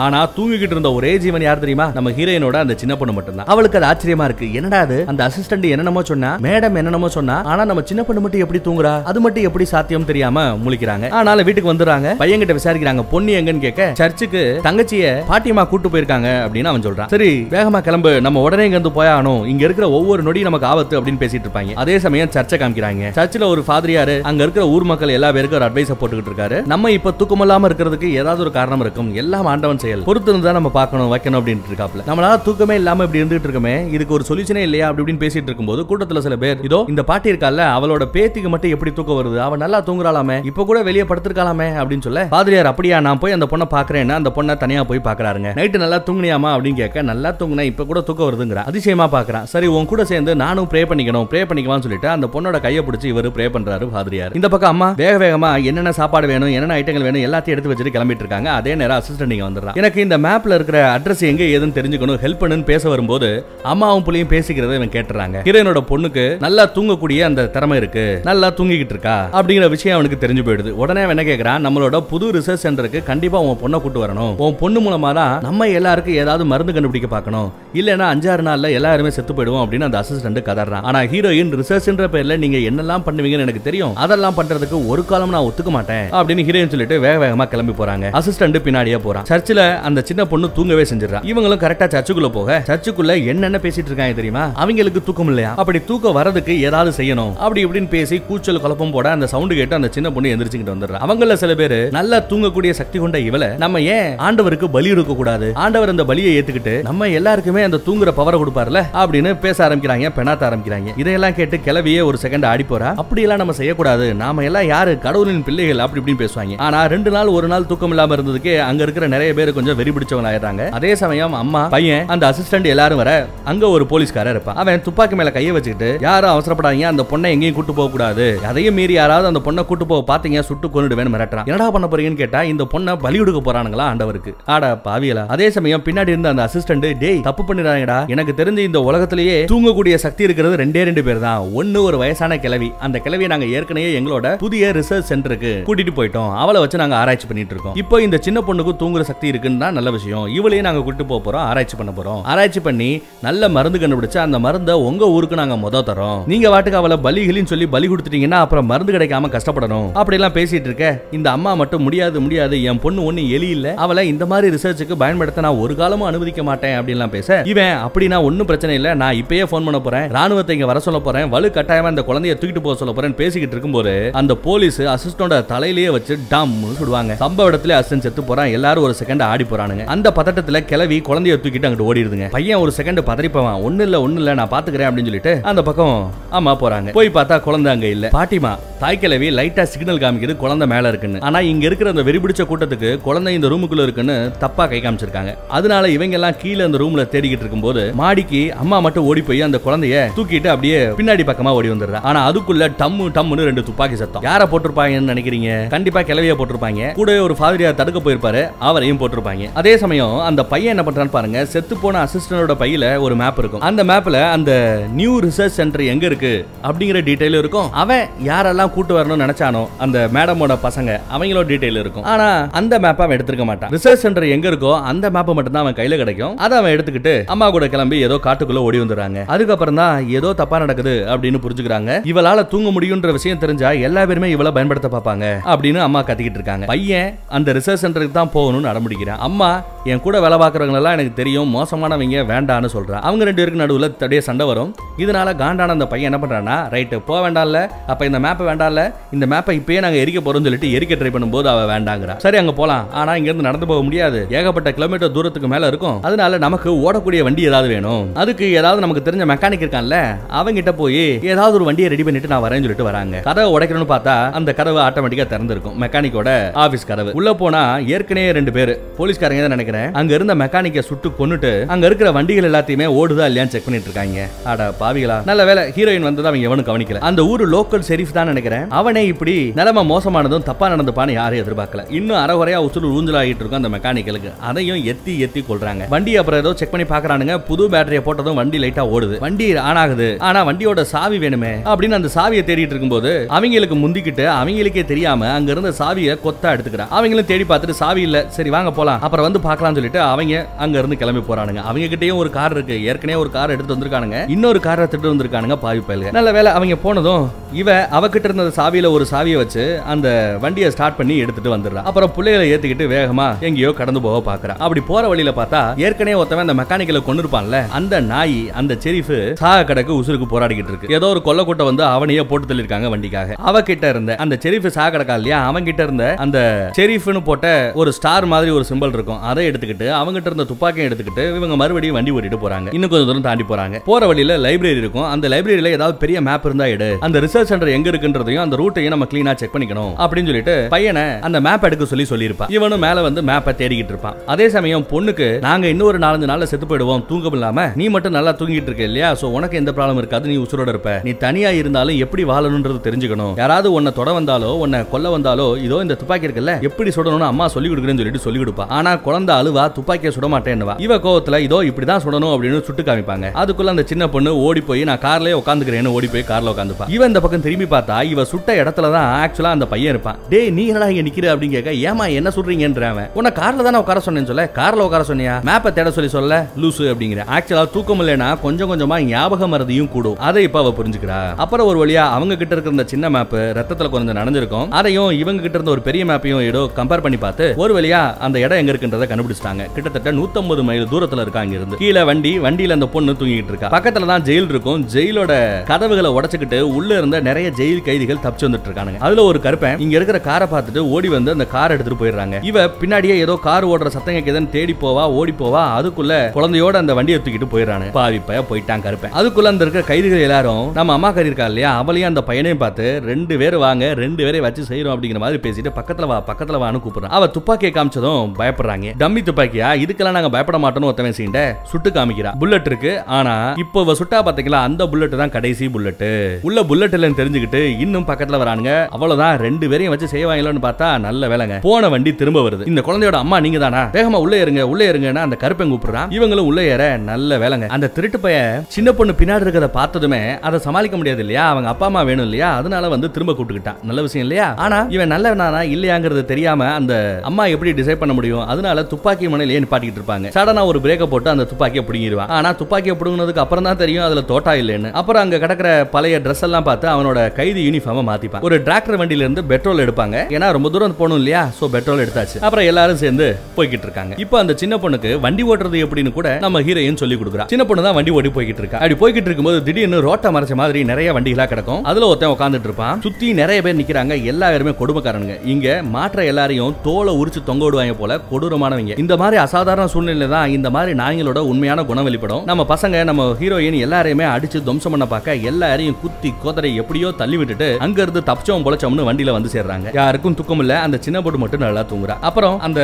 ஆனா தூங்கிக்கிட்டு இருந்த ஒரே ஜீவன் யார் தெரியுமா? நம்ம ஹீரோயினோட அந்த சின்ன பொண்ணு மட்டும் தான். அவளுக்கு அது ஆச்சரியமா இருக்கு, என்னடா அது அந்த அசிஸ்டன்ட் என்னென்னமோ சொன்னா, மேடம் என்னென்னமோ சொன்னா, ஆனா நம்ம சின்ன பொண்ணு மட்டும் எப்படி தூங்குறா, அது மட்டும் எப்படி சாத்தியம் தெரியாம முழிக்கிறாங்க. ஆனால வீட்டுக்கு வந்துடுறாங்க, பையன்கிட்ட விசாரிக்கிறாங்க பொண்ணு எங்கன்னு கேட்க, சர்ச்சுக்கு தங்கச்சிய பாட்டியமா கூட்டு போயிருக்காங்க அப்படின்னு அவன் சொல்றான். சரி வேகமா கிளம்பு, நம்ம உடனே இங்க இருந்து போயாகணும், இங்க இருக்கிற ஒவ்வொரு நொடி நமக்கு ஆபத்து அப்படின்னு பேசிட்டு இருப்பாங்க. அதே சமயம் சர்ச்சை காமிக்கிறாங்க. சர்ச்சில் ஒரு ஃபாதரியாரு அங்க இருக்கிற ஊர் மக்கள் எல்லா பேருக்கும் ஒரு அட்வைஸ் போட்டுக்கிட்டு இருக்காரு. நம்ம இப்ப தூக்கம் இல்லாம இருக்கிறதுக்கு ஏதாவது ஒரு காரணம் இருக்கும், எல்லாம் ஆண்டவன் பொறுத்திருந்தா நம்ம பார்க்கணும் வைக்கணும் அப்படின்னு இருக்காப்ல. நம்மளால தூக்கமே இல்லாம இப்படி இருந்துட்டு இருக்கமே, இதுக்கு ஒரு சொல்யூஷனே இல்லையா அப்படின்னு பேசிட்டு இருக்கும்போது கூட்டத்துல சில பேர், இதோ இந்த பாட்டி இருக்கால அவளோட பேத்திக்கு மட்டும் எப்படி தூக்கம் வருது, அவ நல்லா தூங்குறாளாமே, இப்ப கூட வெளியே படுத்திருக்காளாமே அப்படின்னு சொல்ல, பாதிரியார் அப்படியா நான் போய் அந்த பொண்ணை பாக்குறேன், அந்த பொண்ணை தனியா போய் பாக்குறாருங்க. நைட்டு நல்லா தூங்கினியாமா அப்படின்னு கேட்க, நல்லா தூங்கினா இப்ப கூட தூக்கம் வருதுங்கிற அதிசயமா பாக்குறான். சரி உன் கூட சேர்ந்து நானும் ப்ரே பண்ணிக்கணும் ப்ரே பண்ணிக்கலாம்னு சொல்லிட்டு அந்த பொண்ணோட கையை பிடிச்சி இவர் ப்ரே பண்றாரு பாதிரியார். இந்த பக்கம் அம்மா வேக வேகமா என்னென்ன சாப்பாடு வேணும் என்னென்ன ஐட்டங்கள் வேணும் எல்லாத்தையும் எடுத்து வச்சுட்டு கிளம்பிட்டு இருக்காங்க. அதே நேரம் அசிஸ்டன்ட் வந்து எனக்கு இந்த மேப்ல இருக்கிற அட்ரஸ் எங்க ஏதுன்னு தெரிஞ்சுக்கணும் ஹெல்ப் பண்ணுன்னு பேச வரும்போது அம்மாவும் புள்ளையும் பேசிக்கிறத இவன் கேட்டுறாங்க. ஹீரோயினோட பொண்ணுக்கு நல்லா தூங்கக்கூடிய அந்த திறமை இருக்கு, நல்லா தூங்கிக்கிட்டு இருக்கா அப்படிங்கிற விஷயம் அவனுக்கு தெரிஞ்சு போயிடுது. உடனே என்ன கேட்கறான், நம்மளோட புது ரிசர்ச் சென்டருக்கு கண்டிப்பா உன் பொண்ணை கூட்டு வரணும், உன் பொண்ணு மூலமா தான் நம்ம எல்லாருக்கும் ஏதாவது மருந்து கண்டுபிடிக்க பார்க்கணும், இல்லைன்னா 5-6 நாள்ல எல்லாருமே செத்து போயிடுவோம் அப்படின்னு அந்த அசிஸ்டன்ட் கதறான். ஆனா ஹீரோயின் ரிசர்ச்ன்ற பேர்ல நீங்க என்னெல்லாம் பண்ணுவீங்கன்னு எனக்கு தெரியும், அதெல்லாம் பண்றதுக்கு ஒரு காலம் நான் ஒத்துக்க மாட்டேன் அப்படின்னு ஹீரோயின் சொல்லிட்டு வேக வேகமா கிளம்பி போறாங்க. அசிஸ்டன்ட் பின்னாடியே போறான். சர்ச்சில் அந்த சின்ன பொண்ணு தூங்கவே செஞ்சிடறான். இவங்களும் கரெக்டா சர்ச்சுக்குள்ள போக, சர்ச்சுக்குள்ள என்னென்ன பேசிட்டு இருக்காங்க தெரியுமா, அவங்களுக்கு தூக்கம் இல்லையா, அப்படி தூக்கம் வரதுக்கு ஏதாவது செய்யணும் அப்படி இப்படின்னு பேசி கூச்சல் குழப்பம் போட அந்த சவுண்டு கேட்டு அந்த சின்ன பொண்ணு எந்திரிச்சுக்கிட்டு வந்துடுறான். அவங்கள சில பேர், நல்லா தூங்கக்கூடிய சக்தி கொண்ட இவளை நம்ம ஏன் ஆண்டவருக்கு பலி எடுக்க கூடாது, ஆண்டவர் அந்த பலியை ஏத்துக்கிட்டு நம்ம எல்லாருக்குமே அந்த தூங்குற பவரை கொடுப்பார்ல அப்படின்னு பேச ஆரம்பிக்கிறாங்க, பெணாத்த ஆரம்பிக்கிறாங்க. இதையெல்லாம் கேட்டு கிளவியே ஒரு செகண்ட் ஆடி போறா, அப்படியெல்லாம் நம்ம செய்யக்கூடாது, நாம எல்லாம் யாரு கடவுளின் பிள்ளைகள் அப்படி இப்படின்னு பேசுவாங்க. ஆனா 2 நாள் 1 நாள் தூக்கம் இல்லாம இருந்ததுக்கு அங்க இருக்கிற நிறைய பேர் கொஞ்சம் வெறி பிடிச்சவங்க ஆயிடுறாங்க. அதே சமயம் அம்மா பையன் அந்த அசிஸ்டன்ட் எல்லாரும் வர அங்க ஒரு போலீஸ்காரர் இருப்பான். அவன் துப்பாக்கி மேல கையை வச்சுக்கிட்டு, யாரும் அவசரப்படாதீங்க, அந்த பொண்ணை எங்கேயும் கூட்டு போக கூடாது, அதையும் மீறி யாராவது அந்த பொண்ணை கூட்டு போக பாத்தீங்க சுட்டு கொண்டுடுவேன்னு மிரட்டுறான். என்னடா பண்ண போறீங்கன்னு கேட்டா, இந்த பொண்ணை பலி கொடுக்க போறானுங்களா ஆண்டவருக்கு, ஆட பாவியலா. அதே சமயம் பின்னாடி இருந்த அந்த அசிஸ்டன்ட், டேய் தப்பு பண்ணிடுறாங்கடா, எனக்கு தெரிஞ்சு இந்த உலகத்திலேயே தூங்கக்கூடிய சக்தி இருக்கிறது 2 பேர் தான், ஒன்னு ஒரு வயசான கிழவி, அந்த கிழவியை நாங்க ஏற்கனவே எங்களோட புதிய ரிசர்ச் சென்டருக்கு கூட்டிட்டு போயிட்டோம், அவளை வச்சு நாங்க ஆராய்ச்சி பண்ணிட்டு இருக்கோம், இப்போ இந்த சின்ன பொண்ணுக்கு தூங்குற சக்தி இருக்குன்னா நல்ல விஷயம், இவளையும் நாங்க கூட்டிட்டு போக போறோம், ஆராய்ச்சி பண்ண போறோம், ஆராய்ச்சி பண்ணி நல்ல மருந்து கண்டுபிடிச்சு அந்த மருந்தை உங்க ஊருக்கு நாங்க முத தரோம், நீங்க வாட்டுக்கு அவளை பலிகளின்னு சொல்லி பலி கொடுத்துட்டீங்கன்னா அப்புறம் மருந்து கிடைக்காம கஷ்டப்படணும் அப்படிலாம் பேசிட்டு இருக்க இந்த அம்மா மட்டும் முடியாது முடியாது, என் பொண்ணு ஒண்ணு எலி இல்ல, அவளை இந்த மாதிரி ரிசர்ச்சுக்கு பயன்படுத்த நான் ஒரு காலமும் அனுமதிக்க மாட்டேன் அப்படின்லாம் பேச இவன், அப்படின்னா ஒன்னும் பிரச்சனை இல்ல, நான் இப்பயே போன் பண்ண போறேன், ராணுவத்தை இங்க வர சொல்ல போறேன், வலு கட்டாயமா இந்த குழந்தைய தூக்கிட்டு போக சொல்ல போறேன்னு பேசிக்கிட்டு இருக்கும்போது அந்த போலீஸ் அசிஸ்டோட தலையிலேயே வச்சு டாம் சுடுவாங்க. சம்பவ இடத்துல அசிஸ்டன் செத்து போறான். எல்லாரும் ஒரு செகண்ட் ஆடி போறானுங்க. அந்த பதட்டத்துல கிளவி குழந்தைய தூக்கிட்டு அங்கிட்டு ஓடிடுதுங்க. பையன் ஒரு செகண்ட் பதறிப்பவான், ஒண்ணு இல்ல நான் பாத்துக்கிறேன் அப்படின்னு சொல்லிட்டு அந்த பக்கம் ஆமா போறாங்க. போய் பார்த்தா குழந்தை அங்க இல்ல. பாட்டிமா தாய் கிளவி லைட்டா சிக்னல் காமிக்குது குழந்தை மேல இருக்குன்னு. ஆனா இங்க இருக்கிற அந்த வெறிபிடிச்ச கூட்டத்துக்கு குழந்தை இந்த ரூமுக்குள்ள இருக்குன்னு தப்பா கை காமிச்சிருக்காங்க. அதனால இவங்க எல்லாம் கீழே அந்த ரூம்ல தேடிக்கிட்டு இருக்கும்போது மாடிக்கு அம்மா மட்டும் ஓடி போய் அந்த குழந்தைய தூக்கிட்டு அப்படியே பின்னாடி பக்கமா ஓடி வந்துடுறா. ஆனா அதுக்குள்ள டம்மு டம்முன்னு 2 துப்பாக்கி சத்தம். யார போட்டிருப்பாங்கன்னு நினைக்கிறீங்க? கண்டிப்பா கிளவிய போட்டிருப்பாங்க. கூட ஒரு ஃபாதரியார் தடுக்க போயிருப்பாரு, அவரையும் போட்டிருப்பாங்க. அதே சமயம் அந்த பையன் என்ன பண்றான்னு பாருங்க. செத்து போன அசிஸ்டன்டோட பையில ஒரு மேப் இருக்கும். அந்த மேப்ல அந்த நியூ ரிசர்ச் சென்டர் எங்க இருக்கு அப்படிங்கிற டீடைல் இருக்கும். அவன் யாரெல்லாம் கூட்டு வரணும்னு நினைச்சானோ அந்த மேடமோட பசங்க அவங்களோட டீடைல் இருக்கும். ஆனா அந்த மேப்பை அவன் எடுத்துக்க மாட்டான். ரிசர்ச் சென்டர் எங்க இருக்கோ அந்த மேப்பை மட்டும் தான் அவன் கையில கிடைக்கும். அதை அவன் எடுத்துக்கிட்டு அம்மா கூட கிளம்பி ஏதோ காட்டுக்குள்ள ஓடி வந்துடுறாங்க. அதுக்கப்புறம் தான் ஏதோ தப்பா நடக்குது அப்படின்னு புரிஞ்சுக்கிறாங்க. இவளால தூங்க முடியும்ன்ற விஷயம் தெரிஞ்சா எல்லா பேருமே இவளை பயன்படுத்த பார்ப்பாங்க அப்படின்னு அம்மா கத்திக்கிட்டு இருக்காங்க. பையன் அந்த ரிசர்ச் சென்டருக்கு தான் போகணும்னு அடம்பிடிக்கிறான். நினைக்கிறேன். அம்மா என் கூட வேலை பார்க்குறவங்களெல்லாம் எனக்கு தெரியும், மோசமானவங்க வேண்டான்னு சொல்கிறேன். அவங்க ரெண்டு பேருக்கு நடுவில் அப்படியே சண்டை வரும். இதனால் காண்டான அந்த பையன் என்ன பண்ணுறான்னா, ரைட்டு போக வேண்டாம்ல, அப்போ இந்த மேப்பை வேண்டாம்ல, இந்த மேப்பை இப்போயே நாங்கள் எரிக்க போகிறோம்னு சொல்லிட்டு எரிக்க ட்ரை பண்ணும்போது அவள் வேண்டாங்கிறா. சரி அங்கே போகலாம், ஆனால் இங்கேருந்து நடந்து போக முடியாது, ஏகப்பட்ட கிலோமீட்டர் தூரத்துக்கு மேலே இருக்கும். அதனால நமக்கு ஓடக்கூடிய வண்டி ஏதாவது வேணும். அதுக்கு ஏதாவது நமக்கு தெரிஞ்ச மெக்கானிக் இருக்கான்ல, அவங்ககிட்ட போய் ஏதாவது ஒரு வண்டியை ரெடி பண்ணிட்டு நான் வரேன்னு சொல்லிட்டு வராங்க. கதவை உடைக்கிறேன்னு பார்த்தா அந்த கதவை ஆட்டோமேட்டிக்காக திறந்திருக்கும், மெக்கானிக்கோட ஆஃபீஸ் கதவு. உள்ளே போனால் ஏற்கனவே ரெண்டு பேர் போலீஸ்காரங்க தான் நினைக்கிறேன், அங்கே இருந்த மெக்கானிக்கை சுட்டு கொண்டுட்டு அங்க இருக்கிற வண்டிகள் எல்லாத்தையுமே ஓடுதா இல்லையான்னு செக் பண்ணிட்டு இருக்காங்க. அட பாவிகளா, நல்ல வேலை ஹீரோயின் வந்தது அவங்க எவனும் கவனிக்கல. அந்த ஊர் லோக்கல் ஷெரிஃப் தான் நினைக்கிறேன். அவனே இப்படி நிலைமை மோசமானதும் தப்பா நடந்துப்பான்னு யாரையும் எதிர்பார்க்கல. இன்னும் அரைகுறையா உசுறு ஊஞ்சலாகிட்டு இருக்கும் அந்த மெக்கானிக்கலுக்கு. அதையும் எத்தி எத்தி கொள்றாங்க. வண்டி அப்புறம் ஏதோ செக் பண்ணி பாக்குறானுங்க. புது பேட்டரியை போட்டதும் வண்டி லைட்டா ஓடுது, வண்டி ஆன் ஆகுது. ஆனா வண்டியோட சாவி வேணுமே அப்படின்னு அந்த சாவியை தேடிட்டு இருக்கும்போது அவங்களுக்கு முந்திக்கிட்டு அவங்களுக்கே தெரியாம அங்க இருந்த சாவியை கொத்தா எடுத்துக்கிறான். அவங்களும் தேடி பார்த்துட்டு சாவி இல்ல, சரி வாங்க போலாம் அப்புறம் வந்து பார்க்கலாம்னு சொல்லிட்டு அவங்க அங்க இருந்து கிளம்பி போறானுங்க. அவங்க கிட்டயும் ஒரு கார் இருக்கு, ஏற்கனவே ஒரு கார் எடுத்து வந்திருக்கானுங்க, இன்னொரு காரை திட்டு வந்திருக்கானுங்க பாவி பயலுங்க. நல்ல வேலை அவங்க போனதும் இவ அவகிட்ட இருந்த சாவியில ஒரு சாவியை வச்சு அந்த வண்டியை ஸ்டார்ட் பண்ணி எடுத்துட்டு வந்துடுறா. அப்புறம் பிள்ளைகளை ஏத்திக்கிட்டு வேகமா எங்கேயோ கடந்து போக பாக்குறா. அப்படி போற வழியில பார்த்தா ஏற்கனவே ஒருத்தவன் அந்த மெக்கானிக்கல கொண்டு இருப்பான்ல, அந்த நாய் அந்த ஷெரிஃப் சாக கடக்கு உசுருக்கு போராடிக்கிட்டு இருக்கு. ஏதோ ஒரு கொல்ல கூட்டம் வந்து அவனையே போட்டு தள்ளிருக்காங்க வண்டிக்காக. அவகிட்ட இருந்த அந்த ஷெரிஃப் சாக கடக்கா இல்லையா, அவங்கிட்ட இருந்த அந்த ஷெரிஃப்னு போட்ட ஒரு ஸ்டார் மாதிரி ஒரு சிம்பிள் இருக்கும், அதை எடுத்துக்கிட்டு அவங்கிட்ட இருந்த துப்பாக்கியை எடுத்துக்கிட்டு இவங்க மறுபடியும் வண்டி ஓட்டிட்டு போறாங்க. இன்னும் கொஞ்சம் தூரம் தாண்டி போறாங்க. போற வழியில லைப்ரரி இருக்கும், அந்த லைப்ரரியில ஏதாவது பெரிய மேப் இருந்தா எடு, அந்த ரிசர்ச் சென்டர் எங்க இருக்குன்றதையும் அந்த ரூட்டையும் நம்ம கிளீனா செக் பண்ணிக்கணும் அப்படின்னு சொல்லிட்டு பையனை அந்த மேப் எடுக்க சொல்லியிருப்பான். இவனும் மேல வந்து மேப்பை தேடிக்கிட்டு இருப்பான். அதே சமயம் பொண்ணுக்கு நாங்க இன்னொரு 4-5 நாள்ல செத்து போயிடுவோம், தூங்க இல்லாம நீ மட்டும் நல்லா தூங்கிட்டு இருக்க இல்லையா, சோ உனக்கு எந்த ப்ராப்ளம் இருக்காது, நீ உசுரோட இருப்ப, நீ தனியா இருந்தாலும் எப்படி வாழணும்ன்றது தெரிஞ்சுக்கணும், யாராவது உன்னை தொட வந்தாலோ உன்னை கொல்ல வந்தாலோ இதோ இந்த துப்பாக்கி இருக்குல்ல எப்படி சுடணும்னு அம்மா சொல்லி கொடுக்குறேன்னு சொல்லிட்டு சொல்லி கொடுப்பா. ஆனா குழந்தை அழுவா, துப்பாக்கியை சுட மாட்டேன்னுவா. இவ கோவத்துல இதோ இப்படிதான் சுடணும் அப்படின்னு சுட்டு காமிப்பாங்க. அதுக்குள்ள அந்த சின்ன பொண்ணு ஓடி போய் நான் கார்லயே உட்காந்துக்கிறேன்னு ஓடி போய் கார்ல உட்காந்துப்பா. இவன் இந்த பக்கம் திரும்பி பார்த்தா இவ சுட்ட இடத்துல தான் ஆக்சுவலா அந்த பையன் இருப்பான். டே நீ என்னடா இங்க நிக்கிற அப்படின்னு கேட்க, ஏமா என்ன சொல்றீங்கன்றான். உன்னை கார்ல தானே உட்கார சொன்னேன்னு சொல்ல, கார்ல உட்கார சொன்னியா, மேப்பை தேட சொல்லி சொல்ல லூசு அப்படிங்கிற. ஆக்சுவலா தூக்கம் இல்லைன்னா கொஞ்சம் கொஞ்சமா ஞாபகம் மறதியும் கூடும், அதை இப்ப அவ புரிஞ்சுக்கிறா. அப்புறம் ஒரு வழியா அவங்க கிட்ட இருக்கிற இந்த சின்ன மேப் ரத்தத்துல கொஞ்சம் நனைஞ்சிருக்கும், அதையும் இவங்க கிட்ட இருந்த ஒரு பெரிய மேப்பையும் ஏதோ கம்பேர் பண்ணி பார்த்து ஒரு வழியா அந்த இடம் எங்க இருக்குன்றதை கண்டுபிடிச்சிட்டாங்க. கிட்டத்தட்ட 150 மைல் தூரத்துல இருக்காங்க இருந்து. கீழே வண்டியில அந்த பொண்ணு தூங்கிட்டு இருக்கா. பக்கத்துல தான் ஜெயில் இருக்கும். ஜெயிலோட கதவுகளை உடைச்சுக்கிட்டு உள்ள இருந்த நிறைய ஜெயில் கைதிகள் தப்பிச்சு வந்துட்டு இருக்காங்க. அதுல ஒரு கருப்பன் இங்க இருக்கிற காரை பார்த்துட்டு ஓடி வந்து அந்த காரை எடுத்துட்டு போயிடுறாங்க. இவ பின்னாடியே ஏதோ கார் ஓடுற சத்தம் கேக்குதுன்னு தேடி போவா, ஓடி போவா. அதுக்குள்ள குழந்தையோட அந்த வண்டியை தூக்கிட்டு போயிடறானு. பாவி பைய போயிட்டான் கருப்பன். அதுக்குள்ள அந்த இருக்கிற கைதிகள் எல்லாரும் நம்ம அம்மா கறி இருக்கா இல்லையா, அவளையும் அந்த பையனையும் பார்த்து ரெண்டு பேரும் வாங்க, ரெண்டு பேரை வச்சு செய்யறோம் அப்படிங்கிற மாதிரி பேசிட்டு பக்கத்துல வா பக்கத்துல வான்னு கூப்பிடுறான். அவ துப்பாக்கியை காமிச்சதும் பயப்படுறாங்க. டம்மி துப்பாக்கியா, இதுக்கெல்லாம் நாங்க பயப்பட மாட்டோம்னு ஒருத்தவன் சீண்ட சுட்டு காமிக்கிறா. புல்லட் இருக்கு, ஆனா இப்போ இவ சுட்டா பாத்தீங்களா அந்த புல்லட் தான் கடைசி புல்லட். உள்ள புல்லட் இல்லன்னு தெரிஞ்சுக்கிட்டு இன்னும் பக்கத்துல வரானுங்க. அவ்வளவுதான், ரெண்டு பேரையும் வச்சு செய்வாங்களான்னு பார்த்தா நல்ல வேலைங்க போன வண்டி திரும்ப வருது. இந்த குழந்தையோட அம்மா நீங்க தானா, வேகமா உள்ளே இருங்க உள்ளே இருங்கன்னா அந்த கருப்பை கூப்பிடுறான். இவங்களும் உள்ளே ஏற நல்ல வேலைங்க. அந்த திருட்டு பைய சின்ன பொண்ணு பின்னாடி இருக்கிறத பார்த்ததுமே அதை சமாளிக்க முடியாது இல்லையா, அவங்க அப்பா அம்மா வேணும் இல்லையா, அதனால வந்து திரும்ப கூப்பிட்டுக்கிட்டான். நல்ல விஷயம் இல்லையா. ஆனா இவன் நல்லவனானா இல்லையாங்கிறது தெரியாம அந்த அம்மா எப்படி டிசைட் பண்ண முடியும், அதனால துப்பாக்கி மனையிலேயே நிப்பாட்டிட்டு இருப்பாங்க. சடனா ஒரு பிரேக்கை போட்டு அந்த துப்பாக்கியை பிடிங்கிடுவான். ஆனா துப்பாக்கியை பிடுங்கினதுக்கு அப்புறம் தான் தெரியும் அதுல தோட்டா இல்லைன்னு. அப்புறம் அங்க கிடக்கிற பழைய ட்ரெஸ் எல்லாம் பார்த்து அவனோட கைது யூனிஃபார்மை மாத்திப்பான். ஒரு டிராக்டர் வண்டியில இருந்து பெட்ரோல் எடுப்பாங்க, ஏன்னா ரொம்ப தூரம் போகணும் இல்லையா, சோ பெட்ரோல் எடுத்தாச்சு. அப்புறம் எல்லாரும் சேர்ந்து போய்கிட்டு இருக்காங்க. இப்ப அந்த சின்ன பொண்ணுக்கு வண்டி ஓட்டுறது எப்படின்னு கூட நம்ம ஹீரோயின் சொல்லி கொடுக்குறா. சின்ன பொண்ணு தான் வண்டி ஓட்டி போய்கிட்டு இருக்கா. அப்படி போய்கிட்டு இருக்கும்போது திடீர்னு ரோட்டை மறைச்ச மாதிரி நிறைய வண்டிகளா கிடக்கும். அதுல ஒருத்தன் உட்காந்துட்டு இருப்பான். சுத்தி நிறைய பேர் நிக்கிறாங்க. எல்லாருமே கொடுமைக்காரனுங்க. இங்க மாற்ற எல்லாரையும் தோலை உரிச்சு தொங்க விடுவாங்க போல கொடூரமானவங்க. இந்த மாதிரி அசாதாரண சூழ்நிலை தான் இந்த மாதிரி நாய்களோட உண்மையான குணம் வெளிப்படும். நம்ம பசங்க நம்ம ஹீரோயின் எல்லாரையுமே அடிச்சு துவம்சம் பண்ண பார்க்க எல்லாரையும் குத்தி கோதரை எப்படியோ தள்ளி விட்டுட்டு அங்க இருந்து தப்பிச்சோம் பொழைச்சோம்னு வண்டியில வந்து சேர்றாங்க. யாருக்கும் துக்கம் இல்ல. அந்த சின்ன பொண்ணு மட்டும் நல்லா தூங்குறா. அப்புறம் அந்த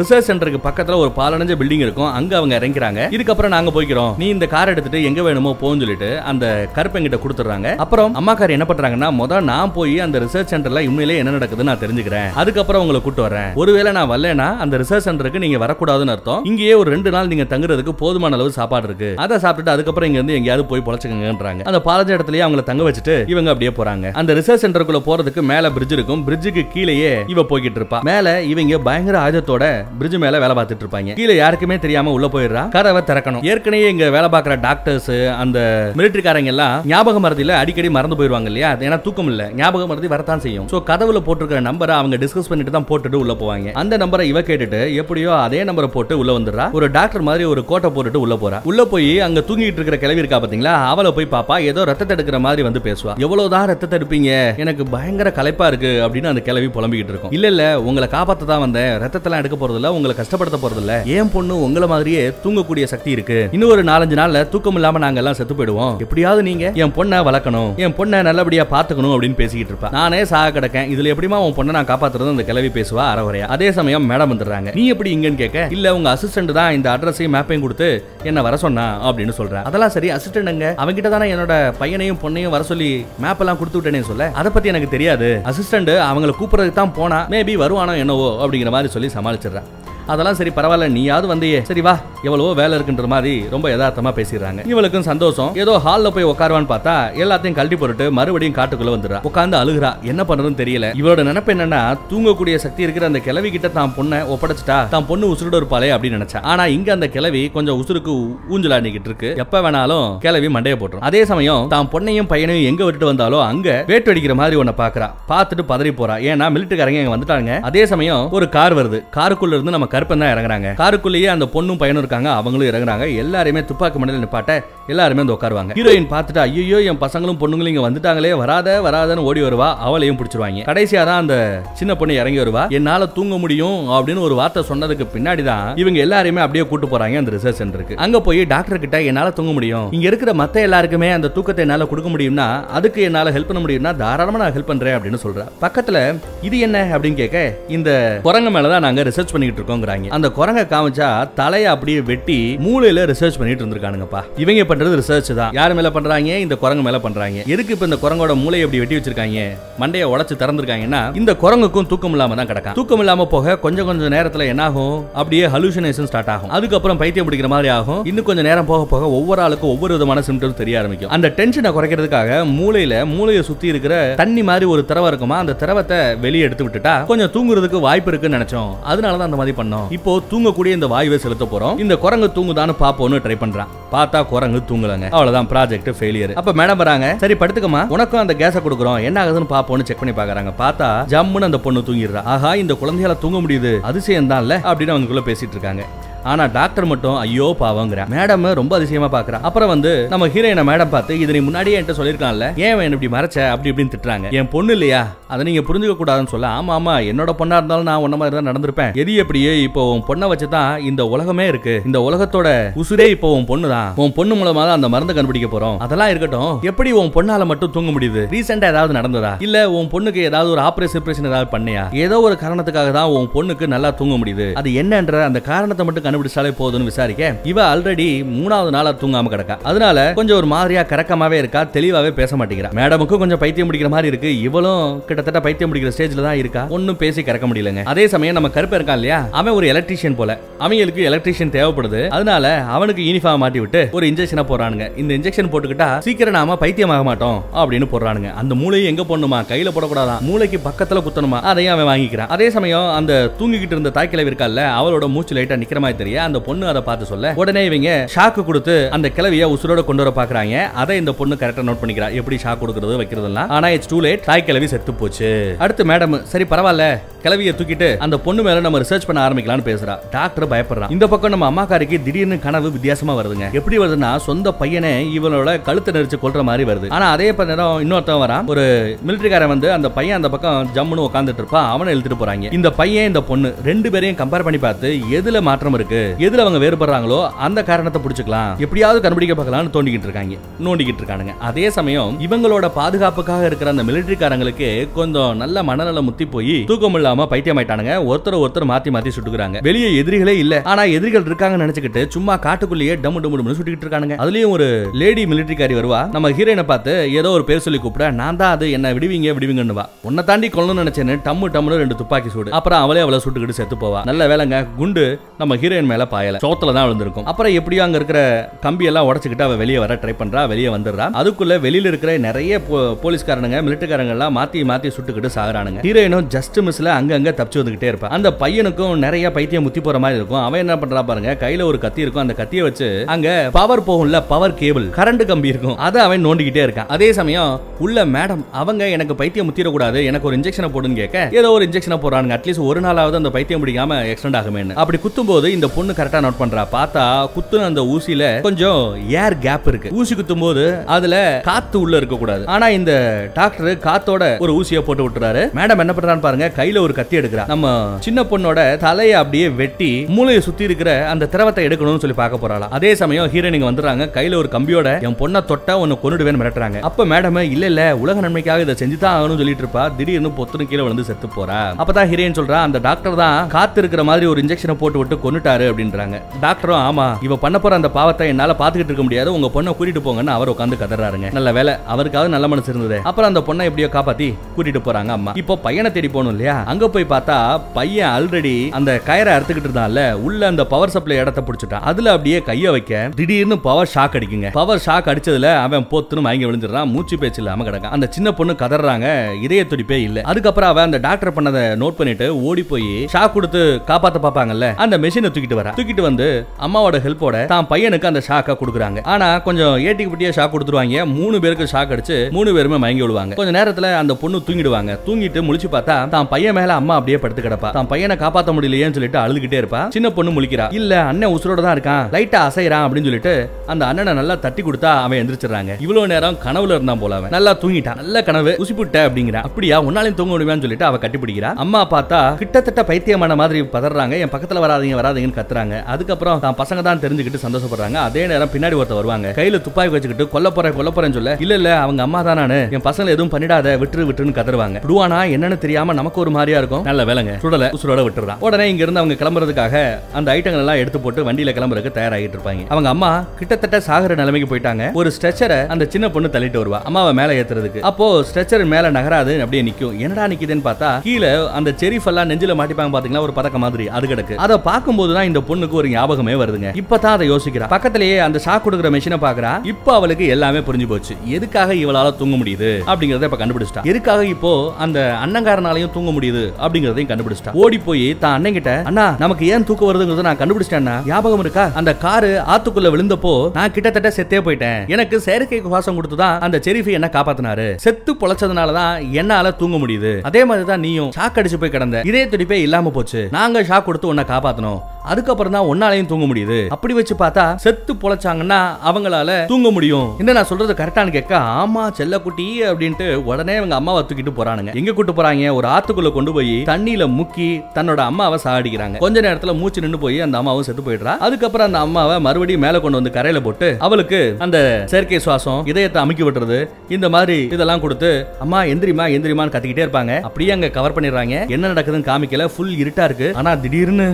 ரிசர்ச் சென்டருக்கு பக்கத்துல ஒரு பாலடைஞ்ச பில்டிங் இருக்கும். அங்க அவங்க இறங்கிறாங்க. இதுக்கப்புறம் நாங்க போய்க்கிறோம், நீ இந்த கார் எடுத்துட்டு எங்க வேணுமோ போன்னு சொல்லிட்டு அந்த கருப்பங்கிட்ட கொடுத்துறாங்க. அப்புறம் அம்மாக்கார் என்ன பண்றாங்கன்னா, முதல்ல நான் போய் அந்த ரிசர்ச் சென்டர்ல உண்மையிலே என்ன நடக்குதுன்னு நான் தெரிஞ்சுக்கிறேன், அதுக்கப்புறம் உங்களை கூட்டு வரேன். ஒருவேளை நான் வரலனா அந்த ரிசர்ச் சென்டருக்கு நீங்க வரக்கூடாதுன்னு அர்த்தம். இங்கேயே ஒரு 2 நாள் நீங்க தங்குறதுக்கு போதுமான அளவு சாப்பாடு இருக்கு, அதை சாப்பிட்டுட்டு அதுக்கப்புறம் இங்க இருந்து எங்கேயாவது போய் பொழைச்சுக்கங்கன்றாங்க. அந்த பாலஞ்ச இடத்துலயே அவங்களை தங்க வச்சுட்டு இவங்க அப்படியே போறாங்க. அந்த ரிசர்ச் சென்டருக்குள்ள போறதுக்கு மேல பிரிட்ஜ் இருக்கும். பிரிட்ஜுக்கு கீழேயே இவ போய்கிட்டு இருப்பா. மேல இவங்க பயங்கர ஆயுதத்தோட பிரிட்ஜ் மேல வேலை பார்த்துட்டு இருப்பாங்க. கீழே யாருக்குமே தெரியாம உள்ள போயிடுறா. கதவை திறக்கணும். ஏற்கனவே இங்க வேலை பார்க்குற டாக்டர்ஸ் அந்த மிலிட்டரிக்காரங்க எல்லாம் ஞாபக மறதியில அடிக்கடி மறந்து போயிருவாங்க இல்லையா, ஏன்னா தூக்கம் இல்ல, ஞாபக மறதி வரத்தான் செய்யும். சோ கதவுல போட்டுருக்கிற நம்பரை அவங்க டிஸ்கஸ் பண்ணிட்டு தான் போட்டுட்டு உள்ள போவாங்க. அந்த நம்பரை இவ கேட்டுட்டு எப்படியோ அதே நம்பரை போட்டு உள்ள வந்துடுறா. ஒரு டாக்டர் மாதிரி ஒரு கோட்டை போட்டுட்டு உள்ள போறா. உள்ள போய் அங்க தூங்கிட்டு இருக்கிற கிளவி இருக்கா பாத்தீங்களா, அவளை போய் பாப்பா ஏதோ ரத்தத்தை எடுக்கிற மாதிரி வந்து பேசுவா. எவ்வளவுதான் ரத்தத்தை எடுப்பீங்க, எனக்கு பயங்கர களைப்பா இருக்கு அப்படின்னு அந்த கிளவி புலம்பிக்கிட்டு இருக்கும். இல்ல இல்ல உங்களை காப்பாத்த தான் வந்தேன், ரத்தத்தெல்லாம் எடுக்க போறது இல்ல, உங்களை கஷ்டப்படுத்த போறது இல்ல, ஏன் பொண்ணு உங்களை மாதிரியே தூங்கக்கூடிய சக்தி இருக்கு, இன்னும் ஒரு 4-5 நாள்ல தூக்கம் இல்லாம நாங்க எல்லாம் செத்து போயிடுவோம், எப்படியாவது நீங்க என் பொண்ணை வளர்க்கணும், என் பொண்ணை நல்லபடியா பாத்துக்கணும் அப்படின்னு பேசிக்கிட்டு இருப்பா. நானே சாக கிடக்கேன், இதுல எப்படிமா உன் பொண்ணை நான் காப்பாத்துறது அந்த கிளவி பேசுவா அறகுறையா. அதே சமயம் மேடம் வந்துடுறாங்க. நீ எப்படி இங்கன்னு கேட்க, இல்ல உங்க அசிஸ்டன்ட் தான் இந்த அட்ரஸையும் மேப்பையும் கொடுத்து என்ன வர சொன்னா அப்படின்னு சொல்றேன். அதெல்லாம் சரி, அசிஸ்டன்ட்ங்க அவங்கிட்ட தானே என்னோட பையனையும் பொண்ணையும் வர சொல்லி மேப் எல்லாம் கொடுத்து விட்டேனே சொல்ல, அதை பத்தி எனக்கு தெரியாது, அசிஸ்டன்ட் அவங்களை கூப்பிடுறதுக்கு தான் போனா, மேபி வருவானோ என்னவோ அப்படிங்கிற மாதிரி சொல்லி சமாளிச்சிடறேன். அதெல்லாம் சரி பரவாயில்ல, நீயாவது வந்தியே, சரி வா, எவ்வளவோ வேலை இருக்குன்ற மாதிரி ரொம்ப யதார்த்தமா பேசிடுறாங்க. இவளுக்கும் சந்தோஷம். ஏதோ ஹால்ல போய் உட்காருவான்னு பார்த்தா எல்லாத்தையும் கழட்டி போட்டுட்டு மறுபடியும் காட்டுக்குள்ள வந்துடுறா. உட்காந்து அழுகுறா, என்ன பண்றதுன்னு தெரியல. இவளோட நினைப்பு என்னன்னா தூங்கக்கூடிய சக்தி இருக்கிற அந்த கிளவி கிட்ட தான் பொண்ணை ஒப்படைச்சிட்டா தான் பொண்ணு உசுரோட இருப்பாளே அப்படின்னு நினைச்சா. ஆனா இங்க அந்த கிளவி கொஞ்சம் உசுருக்கு ஊஞ்சலாடிக்கிட்டு இருக்கு. எப்ப வேணாலும் கிளவி மண்டையை போட்டுரும். அதே சமயம் தான் பொண்ணையும் பையனையும் எங்க விட்டுட்டு வந்தாலும் அங்க வேட்டு அடிக்கிற மாதிரி ஒன்ன பாக்குறா. பார்த்துட்டு பதறி போறா, ஏன்னா மிலிட்டரிக்காரங்க வந்துட்டாங்க. அதே சமயம் ஒரு கார் வருது. காருக்குள்ள இருந்து நம்ம கருப்பன் தான் இறங்குறாங்க. காருக்குள்ளேயே அந்த பொண்ணும் பையனும் இருக்காங்க, அவங்களும் இறங்குறாங்க. எல்லாருமே துப்பாக்கி மண்டல நிப்பாட்ட எல்லாருமே வந்து உட்காருவாங்க. ஹீரோயின் பார்த்துட்டு ஐயோ என் பசங்களும் பொண்ணுங்களும் இங்க வந்துட்டாங்களே, வராதன்னு ஓடி வருவா. அவளையும் பிடிச்சிருவாங்க. கடைசியா தான் அந்த சின்ன பொண்ணு இறங்கி வருவா. என்னால தூங்க முடியும் அப்படின்னு ஒரு வார்த்தை சொன்னதுக்கு பின்னாடி தான் இவங்க எல்லாருமே அப்படியே கூட்டு போறாங்க அந்த ரிசர்ச் சென்டருக்கு. அங்க போய் டாக்டர் கிட்ட என்னால தூங்க முடியும், இங்க இருக்கிற மத்த எல்லாருக்குமே அந்த தூக்கத்தை என்னால கொடுக்க முடியும்னா, அதுக்கு என்னால ஹெல்ப் பண்ண முடியும்னா தாராளமா நான் ஹெல்ப் பண்றேன் அப்படின்னு சொல்றேன். பக்கத்துல இது என்ன அப்படின்னு கேட்க, இந்த குரங்க மேலதான் நாங்க ரிசர்ச் பண்ணிட்டு இருக்கோம். அந்த குரங்க காமிச்சா தலையை அப்படியே வெட்டி மூளையில ரிசர்ச் பண்ணிட்டு இருந்திருக்கானுங்கப்பா. இவங்க பண்றது ரிசர்ச் தான். யார் மேல பண்றாங்க? இந்த குரங்கு மேல பண்றாங்க. எதுக்கு இப்ப இந்த குரங்கோட மூளை எப்படி வெட்டி வச்சிருக்காங்க, மண்டையை உடைச்சு திறந்திருக்காங்கன்னா இந்த குரங்குக்கும் தூக்கம் இல்லாம தான் கிடக்கும். தூக்கம் இல்லாம போக கொஞ்சம் கொஞ்சம் நேரத்துல என்ன ஆகும், அப்படியே ஹலூசினேஷன் ஸ்டார்ட் ஆகும். அதுக்கப்புறம் பைத்தியம் பிடிக்கிற மாதிரி ஆகும். இன்னும் கொஞ்சம் நேரம் போக போக ஒவ்வொரு ஆளுக்கும் ஒவ்வொரு விதமான சிம்டம்ஸ் தெரிய ஆரம்பிக்கும். அந்த டென்ஷனை குறைக்கிறதுக்காக மூளையை சுத்தி இருக்கிற தண்ணி மாதிரி ஒரு திரவம் இருக்குமா, அந்த திரவத்தை வெளியே எடுத்து விட்டுட்டா கொஞ்சம் தூங்குறதுக்கு வாய்ப்பு இருக்குன்னு நினைச்சோம். அதனாலதான் அந்த மாதிரி பண்ண. இப்போ தூங்கக்கூடிய இந்த வாயுவை செலுத்த போறோம். இந்த குரங்கு தூங்குதான்னு பாப்போம்னு ட்ரை பண்றான். பார்த்தா குரங்கு தூங்கலங்க. அவ்வளவுதான், ப்ராஜெக்ட் ஃபெயிலியர். அப்ப மேடம் வராங்க. சரி படுத்துக்கமா, உனக்கும் அந்த கேஸை கொடுக்குறோம், என்ன ஆகுதுன்னு பாப்போம்னு செக் பண்ணி பாக்குறாங்க. பார்த்தா ஜம்முன்னு அந்த பொண்ணு தூங்கிடுறா. ஆஹா இந்த குழந்தையால தூங்க முடியுது, அதிசயம் தான் இல்ல அப்படின்னு அவங்களுக்குள்ள பேசிட்டு இருக்காங்க. ஆனா டாக்டர் மட்டும் ஐயோ பாவங்கிற மேடம் ரொம்ப அதிசயமா பாக்குறா. அப்புறம் வந்து நம்ம ஹீரோயினை மேடம் பார்த்து, இது நீ முன்னாடியே என்கிட்ட சொல்லியிருக்கான்ல, ஏன் என்ன இப்படி மறைச்ச அப்படி இப்படின்னு திட்டுறாங்க. என் பொண்ணு இல்லையா, அதை நீங்க புரிஞ்சுக்க கூடாதுன்னு சொல்ல, ஆமா ஆமா என்னோட பொண்ணா இருந்தாலும் நான் உன்ன மாதிரி தான் நடந்திருப்பேன், எது எப்படியே இப்போ உன் பொண்ணை வச்சுதான் இந்த உலகமே இருக்கு, இந்த உலகத்தோட உசுரே இப்போ உன் பொண்ணு தான், உன் பொண்ணு மூலமா தான் அந்த மருந்து கண்டுபிடிக்க போறோம். அதெல்லாம் இருக்கட்டும், எப்படி உன் பொண்ணால மட்டும் தூங்க முடியுது, ரீசெண்டா ஏதாவது நடந்ததா, இல்ல உன் பொண்ணுக்கு ஏதாவது ஒரு ஆப்ரேஷன் ஏதாவது பண்ணியா, ஏதோ ஒரு காரணத்துக்காக தான் உன் பொண்ணுக்கு நல்லா தூங்க முடியுது, அது என்னன்ற அந்த காரணத்தை மட்டும் கண்டுபிடிச்சாலே போதும்னு விசாரிக்க, இவ ஆல்ரெடி 3வது நாளா தூங்காம கிடக்கா. அதனால கொஞ்சம் ஒரு மாதிரியா கரக்கமாவே இருக்கா, தெளிவாவே பேச மாட்டேங்கிறா. மேடமுக்கு கொஞ்சம் பைத்தியம் பிடிக்கிற மாதிரி இருக்கு. இவளும் கிட்டத்தட்ட பைத்தியம் பிடிக்கிற ஸ்டேஜ்ல தான் இருக்கா. ஒன்னும் பேசி கறக்க முடியலங்க. அதே சமயம் நம்ம கருப்பை இருக்கான் இல்லையா, அவன் ஒரு எலக்ட்ரீஷியன் போல. அவங்களுக்கு எலக்ட்ரீஷியன் தேவைப்படுது. அதனால அவனுக்கு யூனிஃபார்ம் மாட்டி விட்டு ஒரு இன்ஜெக்ஷனை போறானுங்க. இந்த இன்ஜெக்ஷன் போட்டுக்கிட்டா சீக்கிரம் நாம பைத்தியமாக மாட்டோம் அப்படின்னு போடுறானுங்க. அந்த மூளையை எங்க போடணுமா, கையில போடக்கூடாதான், மூளைக்கு பக்கத்துல குத்தணுமா, அதையும் அவன் வாங்கிக்கிறான். அதே சமயம் அந்த தூங்கிக்கிட்டு இருந்த தாய்க்கிழவி இருக்கா இல்ல, அவளோட மூச்சு லைட்டா நிக்கிற மாதிரி தெரிய அந்த பொண்ணு அதை பார்த்து சொல்ல, உடனே இவங்க ஷாக்கு கொடுத்து அந்த கிளவியை உசுரோட கொண்டு வர பாக்குறாங்க. அதை இந்த பொண்ணு கரெக்டா நோட் பண்ணிக்கிறா, எப்படி ஷாக் கொடுக்கறது வைக்கிறதுலாம். ஆனா இட்ஸ் டூ லேட், தாய் கிளவி செத்து போச்சு. அடுத்து மேடம் சரி பரவாயில்ல கிளவியை தூக்கிட்டு அந்த பொண்ணு மேல நம்ம ரிசர்ச் பண்ண ஆரம்பிக்கலாம்னு பேசுறா. டாக்டர் பயப்படுறான். இந்த பக்கம் நம்ம அம்மாக்காரிக்கு திடீர்னு கனவு வித்தியாசமா வருதுங்க. எப்படி வருதுன்னா, சொந்த பையனை இவளோட கழுத்தை நெரிச்சு கொல்ற மாதிரி வருது. ஆனா அதே நேரம் இன்னொருத்தவன் வரான், ஒரு மிலிட்டரிக்காரன் வந்து அந்த பையன் அந்த பக்கம் ஜம்முன்னு உட்காந்துட்டு இருப்பான். அவனை இழுத்துட்டு போறாங்க. இந்த பையன் இந்த பொண்ணு ரெண்டு பேரையும் கம்பேர் பண்ணி பார்த்து எதுல மாற்றம் இருக்கு, எதுல அவங்க வேறுபடுறாங்களோ அந்த காரணத்தை பிடிச்சுக்கலாம், எப்படியாவது கண்டுபிடிக்க பார்க்கலாம்னு தோண்டிக்கிட்டு இருக்காங்க, நோண்டிக்கிட்டு இருக்கானுங்க. அதே சமயம் இவங்களோட பாதுகாப்புக்காக இருக்கிற அந்த மிலிட்டரிக்காரங்களுக்கு கொஞ்சம் நல்ல மனநல முத்தி போய் தூக்கம் இல்லாம பைத்தியமாயிட்டானுங்க. ஒருத்தர் ஒருத்தர் மாத்தி மாத்தி சுட்டுக்கிறாங்க. வெளியே எதிரிகளே இல்ல, ஆனா எதிரிகள் இருக்காங்க நினைச்சுக்கிட்டு சும்மா காட்டுக்குள்ளேயே டம்மு டம்முன்னு சுட்டுக்கிட்டு இருக்கானுங்க. அதுலயும் ஒரு லேடி மிலிட்டரிக்காரி வருவா. நம்ம ஹீரோயினை பார்த்து ஏதோ ஒரு பேர் சொல்லி கூப்பிட, நான் தான் அது, என்ன விடுவீங்க விடுவீங்கன்னு வா, உன்னை தாண்டி கொல்லணும்னு நினைச்சேன்னு டம்மு டம்முன்னு 2 துப்பாக்கி சூடு. அப்புறம் அவளே அவளை சுட்டுக்கிட்டு செத்து போவா. நல்ல வேலைங்க, குண்டு நம்ம ஹீரோயின் சூரியன் மேல பாயல, சோத்துல தான் விழுந்திருக்கும். அப்புறம் எப்படியோ அங்க இருக்கிற கம்பி எல்லாம் உடைச்சுக்கிட்டு அவ வெளியே வர ட்ரை பண்றா, வெளியே வந்துடுறா. அதுக்குள்ள வெளியில இருக்கிற நிறைய போலீஸ்காரனுங்க மிலிட்டரிக்காரங்க எல்லாம் மாத்தி மாத்தி சுட்டுக்கிட்டு சாகுறானுங்க. ஹீரோயினும் ஜஸ்ட் மிஸ்ல அங்கங்க தப்பிச்சு வந்துகிட்டே இருப்பா. அந்த பையனுக்கும் நிறைய பைத்தியம் முத்தி போற மாதிரி இருக்கும். அவன் என்ன பண்றா பாருங்க, கையில ஒரு கத்தி இருக்கும், அந்த கத்தியை வச்சு அங்க பவர் போகும்ல பவர் கேபிள் கரண்ட் கம்பி இருக்கும், அதை அவன் நோண்டிக்கிட்டே இருக்கான். அதே சமயம் உள்ள மேடம் அவங்க எனக்கு பைத்தியம் முத்திர கூடாது, எனக்கு ஒரு இன்ஜெக்ஷனை போடுன்னு கேட்க ஏதோ ஒரு இன்ஜெக்ஷனை போறானுங்க, அட்லீஸ்ட் ஒரு நாளாவது அந்த பைத்தியம் பிடிக்காம எக்ஸ்டெண்ட் ஆகுமே. அப்படி குத்தும் போது இந்த பொண்ணு கரெக்டா நோட் பண்றா. பார்த்தா குத்துன அந்த ஊசியில கொஞ்சம் ஏர் கேப் இருக்கு. ஊசி குத்தும் போது அதுல காத்து உள்ள இருக்க கூடாது, ஆனா இந்த டாக்டர் காத்தோட ஒரு ஊசியை போட்டு விட்டுறாரு. மேடம் என்ன பண்றான்னு பாருங்க, கையில ஒரு கத்தி எடுக்கிறா. நம்ம சின்ன பொண்ணோட தலையை அப்படியே வெட்டி மூளையை சுத்தி இருக்கிற அந்த திரவத்தை எடுக்கணும்னு சொல்லி பார்க்க போறாளா. அதே சமயம் ஹீரோயினுங்க வந்துடுறாங்க, கையில ஒரு கம்பியோட என் பொண்ணை தொட்டா உன்னை கொன்னுடுவேன்னு மிரட்டுறாங்க. அப்ப மேடம் இல்ல இல்ல உலக நன்மைக்காக இதை செஞ்சுதான் ஆகணும்னு சொல்லிட்டு இருப்பா. திடீர்னு பொத்துன்னு கீழே வந்து செத்து போறா. அப்பதான் ஹீரோயின் சொல்றா, அந்த டாக்டர் தான் காத்து இருக்கிற மாதிரி ஒரு இன்ஜெக்ஷனை போட்டு விட்டு கொன்னுட்டாரு அப்படின்றாங்க. டாக்டரும் ஆமா இவ பண்ண போற அந்த பாவத்தை என்னால பாத்துக்கிட்டு இருக்க முடியாது, உங்க பொண்ணை கூட்டிட்டு போங்கன்னு அவர் உட்காந்து கதறாருங்க. நல்ல வேலை அவருக்காவது நல்ல மனசு இருந்தது. அப்புறம் அந்த பொண்ணை எப்படியோ காப்பாத்தி கூட்டிட்டு போறாங்க அம்மா. இப்போ பையனை தேடி போகணும் இல்லையா, அங்க போய் பார்த்தா பையன் ஆல்ரெடி அந்த கயரை அறுத்துக்கிட்டு இருந்தான்ல, உள்ள அந்த பவர் சப்ளை இடத்தை பிடிச்சிட்டான். அதுல அப்படியே கைய வைக்க திடீர்னு பவர் ஷாக் அடிக்குங்க. பவர் ஷாக் அடிச்சதுல அவன் போத்துன்னு வாங்கி விழுந்துடுறான். மூச்சு பேச்சு இல்லாம கிடக்கான். அந்த சின்ன பொண்ணு கதறாங்க, இதய துடிப்பே இல்ல. அதுக்கப்புறம் அவன் அந்த டாக்டர் பண்ணதை நோட் பண்ணிட்டு ஓடி போய் ஷாக் கொடுத்து காப்பாத்த பாப்பாங்கல்ல அந்த மெஷினை தூக்கிட்டு வர, தூக்கிட்டு வந்து அம்மாவோட ஹெல்ப்போட தான் பையனுக்கு அந்த ஷாக்கை கொடுக்குறாங்க. ஆனா கொஞ்சம் ஏட்டிக்கு பிட்டியா ஷாக் கொடுத்துருவாங்க. 3 பேருக்கு ஷாக் அடிச்சு 3 பேருமே மயங்கி விடுவாங்க. கொஞ்ச நேரத்துல அந்த பொண்ணு தூங்கிடுவாங்க. தூங்கிட்டு முழிச்சு பார்த்தா தான் பையன் மேல அம்மா அப்படியே படுத்து கிடப்பா. தான் பையனை காப்பாத்த முடியலையேன்னு சொல்லிட்டு அழுதுகிட்டே இருப்பா. சின்ன பொண்ணு முழிக்கிறா, இல்ல அண்ணன் உசுரோட தான் இருக்கான், லைட்டா அசைறான் அப்படின்னு சொல்லிட்டு அந்த அண்ணனை நல்லா தட்டி கொடுத்தா அவன் எந்திரிச்சிடறாங்க. இவ்வளவு நேரம் கனவுல இருந்தான் போல, அவன் நல்லா தூங்கிட்டான், நல்ல கனவு உசிப்புட்ட அப்படிங்கிற. அப்படியா உன்னாலையும் தூங்க முடியுமான்னு சொல்லிட்டு அவ கட்டிப்பிடிக்கிறா. அம்மா பார்த்தா கிட்டத்தட்ட பைத்தியமான மாதிரி பதறாங்க, என் பக்கத்துல வராதீங்க வராதீங்கன்னு கத்துறாங்க. அதுக்கப்புறம் தான் பசங்க தான் தெரிஞ்சுக்கிட்டு சந்தோஷப்படுறாங்க. அதே நேரம் பின்னாடி ஒருத்தர் வருவாங்க, கையில துப்பாக்கி வச்சுக்கிட்டு கொல்ல போறேன்னு சொல்ல இல்ல இல்ல அவங்க அம்மா தான் நானு, என் பசங்களை எதுவும் பண்ணிடாத விட்டுருன்னு கத்துறாங்க. விடுவானா என்னன்னு தெரியாம நமக்கு ஒரு மாதிரியா இருக்கும். நல்ல வேலைங்க சுடல உசுரோட விட்டுறான். உடனே இங்க இருந்து அவங்க கிளம்புறதுக்காக அந்த ஐட்டங்கள் எல்லாம் எடுத்து போட்டு வண்டியில கிளம்புறதுக்கு தயாராகிட்டு இருப்பாங்க. அவங்க அம்மா கிட்டத்தட்ட சாகர நிலைமைக்கு போயிட்டாங்க. ஒரு ஸ்ட்ரெச்சரை அந்த சின்ன பொண்ணு தள்ளிட்டு வருவா அம்மாவை மேல ஏத்துறதுக்கு. அப்போ ஸ்ட்ரெச்சர் மேல நகராது, அப்படியே நிக்கும். என்னடா நிக்குதுன்னு பார்த்தா கீழே அந்த செரிஃப் எல்லாம் நெஞ்சில மாட்டிப்பாங்க பாத்தீங்களா ஒரு பதக்க மாதிரி, அது கிடக்கு. அதை பார்க்கும் போதுதான் இந்த பொண்ணுக்கு ஒரு ஞாபகமே வருதுங்க. இப்பதான் அதை யோசிக்கிறா. பக்கத்திலேயே அந்த ஷாக் கொடுக்குற மெஷினை பாக்குறா. இப்போ அவளுக்கு எல்லாமே புரிஞ்சு போச்சு, எதுக்காக இவளால தூங்க முடியுது அப்படிங்கறத இப்ப கண்டுபிடிச்சிட்டா, எதுக்காக இப்போ அந்த அண்ணங்காரனாலையும் தூங்க முடியுது அப்படிங்கறதையும் கண்டுபிடிச்சிட்டா. ஓடி போய் தான் அண்ணங்கிட்ட, அண்ணா நமக்கு ஏன் தூக்கம் வருதுங்கிறத நான் கண்டுபிடிச்சிட்டேன்னா ஞாபகம் இருக்கா, அந்த காரு ஆத்துக்குள்ள விழுந்தப்போ நான் கிட்டத்தட்ட செத்தே போயிட்டேன், எனக்கு செயற்கை சுவாசம் கொடுத்துதான் அந்த செரிஃபி என்ன காப்பாத்தினாரு, செத்து பொழைச்சதுனாலதான் என்னால தூங்க முடியுது. அதே மாதிரி தான் நீயும் ஷாக் அடிச்சு போய் கிடந்த, இதே துடிப்பே இல்லாம போச்சு, நாங்க ஷாக் கொடுத்து உன்னை காப்பாத்தணும், அதுக்கப்புறம் தான் ஒன்னாலையும் தூங்க முடியுது. அப்படி வச்சு பார்த்தா செத்து பொழைச்சாங்கன்னா அவங்களால தூங்க முடியும். என்ன நான் சொல்றது கரெக்டானு கேட்க, ஆமா செல்லக்குட்டி அப்படின்ட்டு உடனே அவங்க அம்மாவை தூக்கிட்டு போறானுங்க. எங்க கூட்டு போறாங்க, ஒரு ஆத்துக்குள்ள கொண்டு போய் தண்ணியில முக்கி தன்னோட அம்மாவை சாகடிக்கிறாங்க. கொஞ்ச நேரத்துல மூச்சு நின்று போய் அந்த அம்மாவும் செத்து போயிடுறா. அதுக்கப்புறம் அந்த அம்மாவை மறுபடியும் மேல கொண்டு வந்து கரையில போட்டு அவளுக்கு அந்த செயற்கை சுவாசம் இதயத்தை அமுக்கி விட்டுறது இந்த மாதிரி இதெல்லாம் கொடுத்து அம்மா எந்திரிமா எந்திரிமான்னு கத்திக்கிட்டே இருப்பாங்க. அப்படியே அங்க கவர் பண்ணிடுறாங்க. என்ன நடக்குதுன்னு காமிக்கல, ஃபுல் இருட்டா இருக்கு. ஆனா திடீர்னு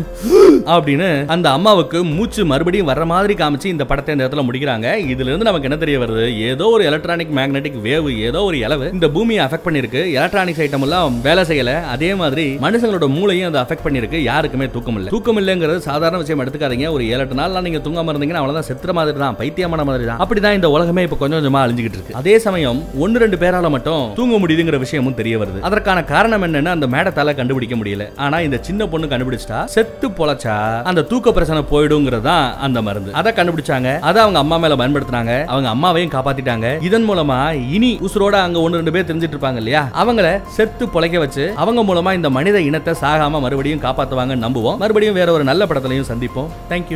அப்படின்னு அந்த அம்மாவுக்கு மூச்சு மறுபடியும் வர்ற மாதிரி காமிச்சு இந்த படத்தை இந்த இடத்துல முடிக்கிறாங்க. இதுல இருந்து நமக்கு என்ன தெரிய வருது, ஏதோ ஒரு எலக்ட்ரானிக் மேக்னெட்டிக் வேவ் ஏதோ ஒரு அளவு இந்த பூமியை அஃபெக்ட் பண்ணிருக்கு. எலக்ட்ரானிக்ஸ் ஐட்டம் எல்லாம் வேலை செய்யல, அதே மாதிரி மனுஷங்களோட மூளையும் அதை அஃபெக்ட் பண்ணிருக்கு. யாருக்குமே தூக்கம் இல்லை. தூக்கம் இல்லைங்கிறது சாதாரண விஷயம் எடுத்துக்காதீங்க. ஒரு 7 நாள்லாம் நீங்க தூங்காம இருந்தீங்கன்னா அவ்வளவுதான், செத்துற மாதிரி தான், பைத்தியமான மாதிரி தான். அப்படிதான் இந்த உலகமே இப்ப கொஞ்சம் கொஞ்சமா அழிஞ்சுக்கிட்டு இருக்கு. அதே சமயம் 1-2 பேரால மட்டும் தூங்க முடியுதுங்கிற விஷயமும் தெரிய வருது. அதற்கான காரணம் என்னன்னு அந்த மேடத்தால கண்டுபிடிக்க முடியல. ஆனா இந்த சின்ன பொண்ணு கண்டுபிடிச்சிட்டா, செத்து பொழைச்சா அந்த தூக்க பிரச்சனை போயிடுங்கிறதா அந்த மருந்து. அதை கண்டுபிடிச்சாங்க, அதை அவங்க அம்மா மேல பயன்படுத்தினாங்க, அவங்க அம்மாவையும் காப்பாத்திட்டாங்க. இதன் மூலமா இனி உசுரோட அங்க 1-2 பேர் தெரிஞ்சிட்டு இருப்பாங்க இல்லையா, அவங்கள செத்து பொழைக்க வச்சு அவங்க மூலமா இந்த மனித இனத்தை சாகாம மறுபடியும் காப்பாத்துவாங்கன்னு நம்புவோம். மறுபடியும் வேற ஒரு நல்ல படத்திலையும் சந்திப்போம். தேங்க்யூ.